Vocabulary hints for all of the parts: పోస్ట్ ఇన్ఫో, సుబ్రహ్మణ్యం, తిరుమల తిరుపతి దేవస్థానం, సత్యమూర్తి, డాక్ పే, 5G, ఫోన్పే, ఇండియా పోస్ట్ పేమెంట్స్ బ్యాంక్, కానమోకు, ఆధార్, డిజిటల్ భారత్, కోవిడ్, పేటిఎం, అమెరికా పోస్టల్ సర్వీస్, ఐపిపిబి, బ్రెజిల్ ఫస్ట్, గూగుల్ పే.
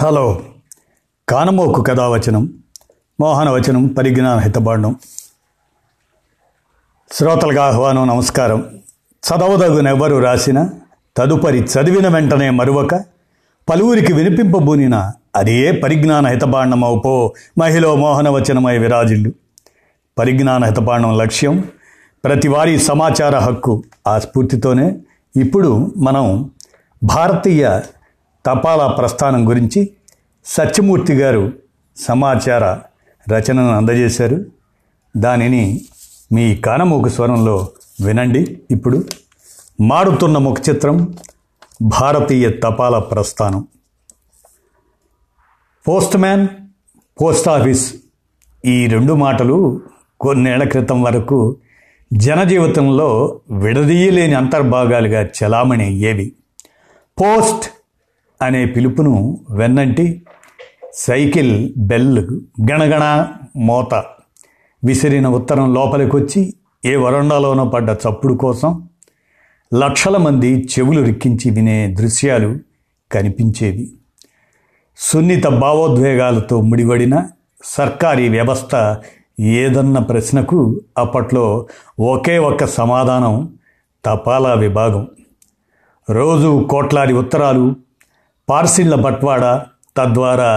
Hello కానమోకు కథావచనం మోహనవచనం పరిజ్ఞాన హితబాండం శ్రోతలకు ఆహ్వానం. నమస్కారం. చదవదగునెవరు రాసిన తదుపరి చదివిన వెంటనే మరువక పలువురికి వినిపింపబూనిన అదే పరిజ్ఞాన హితబాండమవు పో మహిళ మోహనవచనమై విరాజిల్లు. పరిజ్ఞాన హితబాండం లక్ష్యం ప్రతివారీ సమాచార హక్కు. ఆ స్ఫూర్తితోనే ఇప్పుడు మనం భారతీయ తపాలా ప్రస్థానం గురించి సత్యమూర్తి గారు సమాచార రచనను అందజేశారు. దానిని మీ కానమోకు స్వరంలో వినండి. ఇప్పుడు మారుతున్న ముఖ చిత్రం భారతీయ తపాలా ప్రస్థానం. పోస్ట్ మ్యాన్, పోస్ట్ ఆఫీస్ ఈ రెండు మాటలు కొన్నేళ్ల క్రితం వరకు జనజీవితంలో విడదీయలేని అంతర్భాగాలుగా చలామణి అయ్యేవి. పోస్ట్ అనే పిలుపును వెన్నంటి సైకిల్ బెల్ గణగణ మోత, విసిరిన ఉత్తరం లోపలికొచ్చి ఏ వరండాలోనో పడ్డ చప్పుడు కోసం లక్షల మంది చెవులు రిక్కించి వినే దృశ్యాలు కనిపించేవి. సున్నిత భావోద్వేగాలతో ముడివడిన సర్కారీ వ్యవస్థ ఏదన్న ప్రశ్నకు అప్పట్లో ఒకే ఒక్క సమాధానం: తపాలా విభాగం. రోజు కోట్లాది ఉత్తరాలు, పార్సిళ్ల బట్వాడా, తద్వారా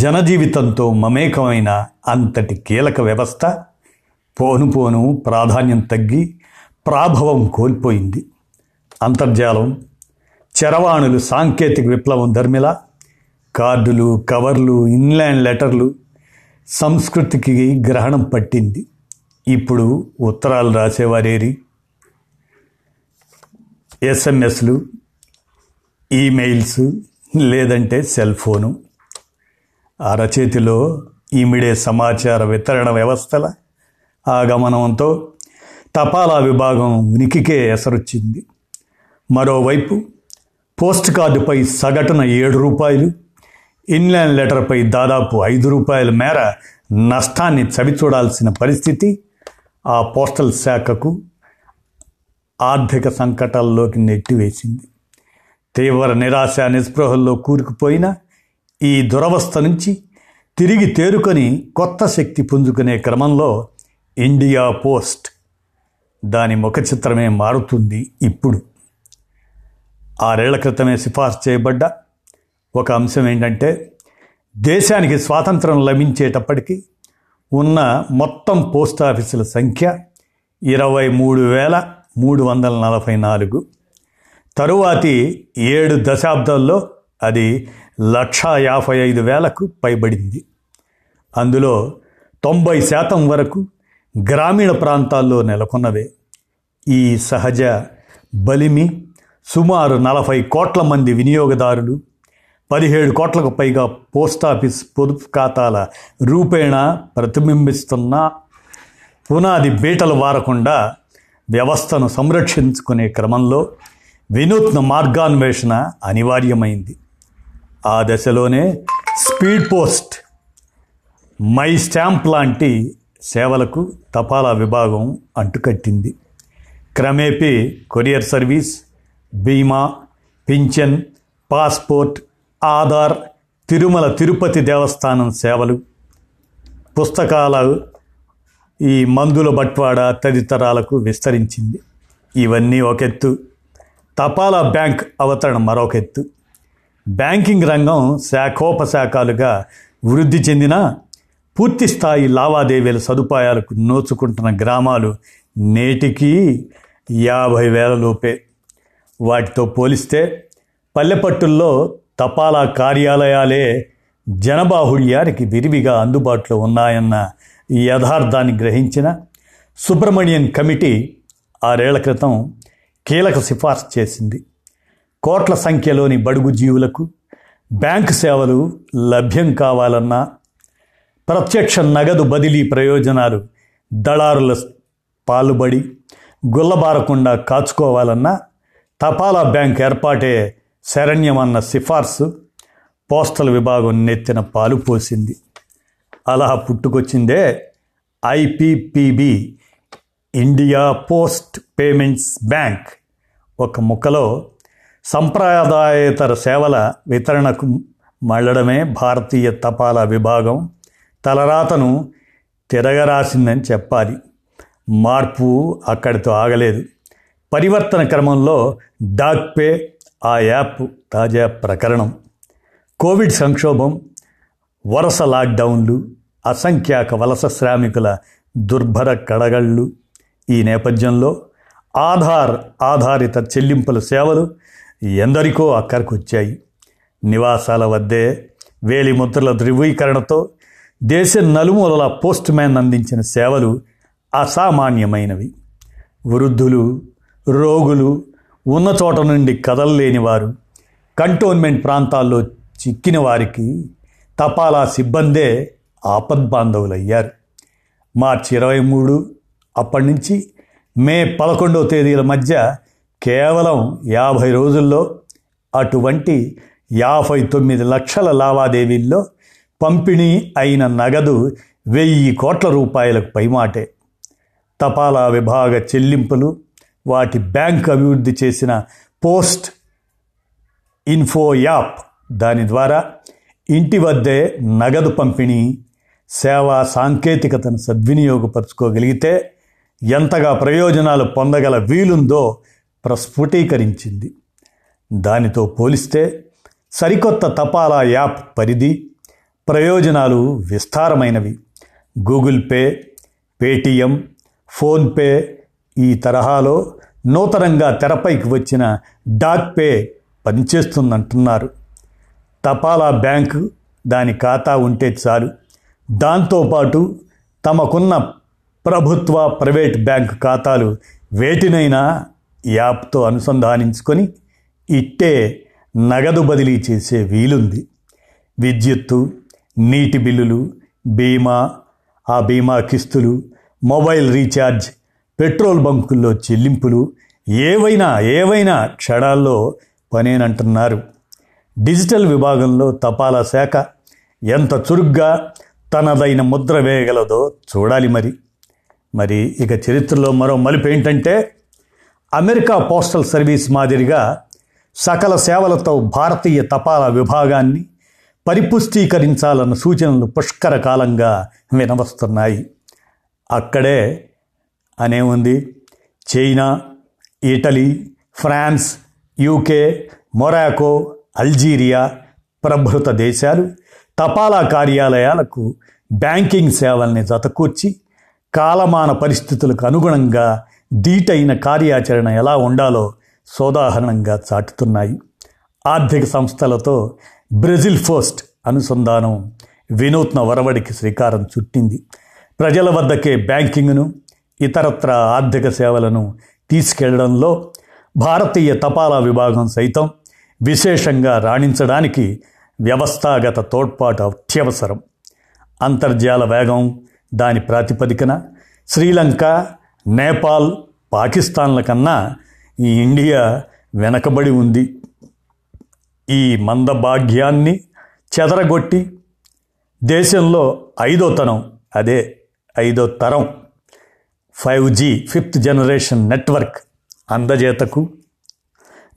జనజీవితంతో మమేకమైన అంతటి కీలక వ్యవస్థ పోను పోను ప్రాధాన్యం తగ్గి ప్రాభవం కోల్పోయింది. అంతర్జాలం, చరవాణులు, సాంకేతిక విప్లవం ధర్మిలా కార్డులు, కవర్లు, ఇన్లాండ్ లెటర్లు సంస్కృతికి గ్రహణం పట్టింది. ఇప్పుడు ఉత్తరాలు రాసేవారేరి, ఎస్ఎంఎస్లు, ఈమెయిల్స్, లేదంటే సెల్ ఫోను. అరచేతిలో ఈమిడే సమాచార వితరణ వ్యవస్థల ఆగమనంతో తపాలా విభాగం ఉనికికే ఎసరొచ్చింది. మరోవైపు పోస్ట్ కార్డుపై సగటున 7 రూపాయలు, ఇన్లాండ్ లెటర్పై దాదాపు 5 రూపాయల మేర నష్టాన్ని చవిచూడాల్సిన పరిస్థితి ఆ పోస్టల్ శాఖకు ఆర్థిక సంకటాల్లోకి నెట్టివేసింది. తీవ్ర నిరాశ, నిస్పృహల్లో కూరుకుపోయిన ఈ దురవస్థ నుంచి తిరిగి తేరుకొని కొత్త శక్తి పుంజుకునే క్రమంలో ఇండియా పోస్ట్, దాని ముఖ చిత్రమే మారుతుంది ఇప్పుడు. 6 ఏళ్ల క్రితమే సిఫార్సు చేయబడ్డ ఒక అంశం ఏంటంటే, దేశానికి స్వాతంత్రం లభించేటప్పటికీ ఉన్న మొత్తం పోస్ట్ ఆఫీసుల సంఖ్య 23,344. తరువాతి 7 దశాబ్దాల్లో అది 1,55,000కు పైబడింది. అందులో 90% వరకు గ్రామీణ ప్రాంతాల్లో నెలకొన్నవే. ఈ సహజ బలిమి సుమారు 40 కోట్ల మంది వినియోగదారులు, 17 కోట్లకు పైగా పోస్టాఫీస్ పొదుపు ఖాతాల రూపేణా ప్రతిబింబిస్తున్న పునాది బీటలు వారకుండా వ్యవస్థను సంరక్షించుకునే క్రమంలో వినూత్న మార్గాన్వేషణ అనివార్యమైంది. ఆ దశలోనే స్పీడ్ పోస్ట్, మై స్టాంప్ లాంటి సేవలకు తపాలా విభాగం అంటుకట్టింది. క్రమేపీ కొరియర్ సర్వీస్, బీమా, పింఛన్, పాస్పోర్ట్, ఆధార్, తిరుమల తిరుపతి దేవస్థానం సేవలు, పుస్తకాల, ఈ మందుల బట్వాడా తదితరాలకు విస్తరించింది. ఇవన్నీ ఒక ఎత్తు, తపాలా బ్యాంక్ అవతరణ మరొక ఎత్తు. బ్యాంకింగ్ రంగం శాఖోపశాఖలుగా వృద్ధి చెందిన పూర్తి స్థాయి లావాదేవీల సదుపాయాలకు నోచుకుంటున్న గ్రామాలు నేటికీ 50,000 లోపే. వాటితో పోలిస్తే పల్లెపట్టుల్లో తపాలా కార్యాలయాలే జనబాహుళ్యానికి విరివిగా అందుబాటులో ఉన్నాయన్న యథార్థాన్ని గ్రహించిన సుబ్రహ్మణ్యం కమిటీ 6 ఏళ్ల క్రితం కీలక సిఫార్సు చేసింది. కోట్ల సంఖ్యలోని బడుగు జీవులకు బ్యాంకు సేవలు లభ్యం కావాలన్నా, ప్రత్యక్ష నగదు బదిలీ ప్రయోజనాలు దళారుల పాలుబడి గుల్లబారకుండా కాచుకోవాలన్నా తపాలా బ్యాంక్ ఏర్పాటే శరణ్యమన్న సిఫార్సు పోస్టల్ విభాగం నెత్తిన పాలు పోసింది. అలా పుట్టుకొచ్చిందే ఐపిపిబి, ఇండియా పోస్ట్ పేమెంట్స్ బ్యాంక్. ఒక ముక్కలో సంప్రదాయేతర సేవల వితరణకు మళ్ళడమే భారతీయ తపాలా విభాగం తలరాతను తిరగరాసిందని చెప్పాలి. మార్పు అక్కడితో ఆగలేదు. పరివర్తన క్రమంలో డాక్ పే ఆ యాప్ తాజా ప్రకరణం. కోవిడ్ సంక్షోభం, వరుస లాక్డౌన్లు, అసంఖ్యాక వలస శ్రామికుల దుర్భర కడగళ్ళు. ఈ నేపథ్యంలో ఆధారిత చెల్లింపుల సేవలు ఎందరికో అక్కడికి వచ్చాయి. నివాసాల వద్దే వేలి ముద్రల ధృవీకరణతో దేశ నలుమూలల పోస్ట్ మ్యాన్ అందించిన సేవలు అసామాన్యమైనవి. వృద్ధులు, రోగులు, ఉన్న చోట నుండి కదలలేని వారు, కంటోన్మెంట్ ప్రాంతాల్లో చిక్కిన వారికి తపాలా సిబ్బందే ఆపద్బాంధవులయ్యారు. మార్చి 23 అప్పటి నుంచి మే 11వ తేదీల మధ్య కేవలం 50 రోజుల్లో అటువంటి 59 లక్షల లావాదేవీల్లో పంపిణీ అయిన నగదు 1000 కోట్ల రూపాయలకు పైమాటే. తపాలా విభాగ చెల్లింపులు వాటి బ్యాంక్ అభివృద్ధి చేసిన పోస్ట్ ఇన్ఫో యాప్, దాని ద్వారా ఇంటి వద్దే నగదు పంపిణీ సేవా సాంకేతికతను సద్వినియోగపరచుకోగలిగితే ఎంతగా ప్రయోజనాలు పొందగల వీలుందో ప్రస్ఫుటీకరించింది. దానితో పోలిస్తే సరికొత్త తపాలా యాప్ పరిధి, ప్రయోజనాలు విస్తారమైనవి. గూగుల్ పే, పేటిఎం, ఫోన్పే ఈ తరహాలో నూతనంగా తెరపైకి వచ్చిన డాక్ పే పనిచేస్తుందంటున్నారు. తపాలా బ్యాంకు దాని ఖాతా ఉంటే చాలు. దాంతోపాటు తమకున్న ప్రభుత్వ, ప్రైవేట్ బ్యాంకు ఖాతాలు వేటినైనా యాప్తో అనుసంధానించుకొని ఇట్టే నగదు బదిలీ చేసే వీలుంది. విద్యుత్తు, నీటి బిల్లులు, బీమా కిస్తులు, మొబైల్ రీఛార్జ్, పెట్రోల్ బంకుల్లో చెల్లింపులు ఏవైనా క్షణాల్లో పనేనంటున్నారు. డిజిటల్ విభాగంలో తపాలా శాఖ ఎంత చురుగ్గా తనదైన ముద్ర వేయగలదో చూడాలి. మరి ఇక చరిత్రలో మరో మలుపు ఏంటంటే, అమెరికా పోస్టల్ సర్వీస్ మాదిరిగా సకల సేవలతో భారతీయ తపాలా విభాగాన్ని పరిపుష్టీకరించాలన్న సూచనలు పుష్కర కాలంగా వినవస్తున్నాయి. అక్కడే అనేముంది, China, Italy, France, UK, Morocco, Algeria ప్రభృత దేశాలు తపాలా కార్యాలయాలకు బ్యాంకింగ్ సేవల్ని జతకూర్చి కాలమాన పరిస్థితులకు అనుగుణంగా దీటైన కార్యాచరణ ఎలా ఉండాలో సోదాహరణంగా చాటుతున్నాయి. ఆర్థిక సంస్థలతో బ్రెజిల్ ఫస్ట్ అనుసంధానం వినూత్న వరవడికి శ్రీకారం చుట్టింది. ప్రజల వద్దకే బ్యాంకింగ్ను, ఇతరత్ర ఆర్థిక సేవలను తీసుకెళ్లడంలో భారతీయ తపాలా విభాగం సైతం విశేషంగా రాణించడానికి వ్యవస్థాగత తోడ్పాటు అత్యవసరం. అంతర్జాల వేగం దాని ప్రాతిపదికన శ్రీలంక, నేపాల్, పాకిస్తాన్ల కన్నా ఈ ఇండియా వెనకబడి ఉంది. ఈ మందభాగ్యాన్ని చెదరగొట్టి దేశంలో 5వ తరం 5G, 5th generation నెట్వర్క్ అందజేతకు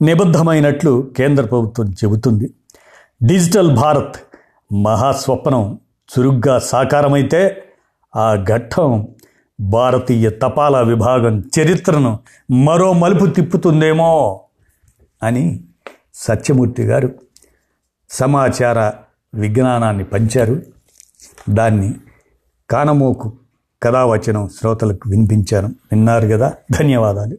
నిబద్ధమైనట్లు కేంద్ర ప్రభుత్వం చెబుతుంది. డిజిటల్ భారత్ మహాస్వప్నం చురుగ్గా సాకారమైతే ఆ ఘట్టం భారతీయ తపాలా విభాగం చరిత్రను మరో మలుపు తిప్పుతుందేమో అని సత్యమూర్తి గారు సమాచార విజ్ఞానాన్ని పంచారు. దాన్ని కానమోకు కథావచనం శ్రోతలకు విన్నారు కదా. ధన్యవాదాలు.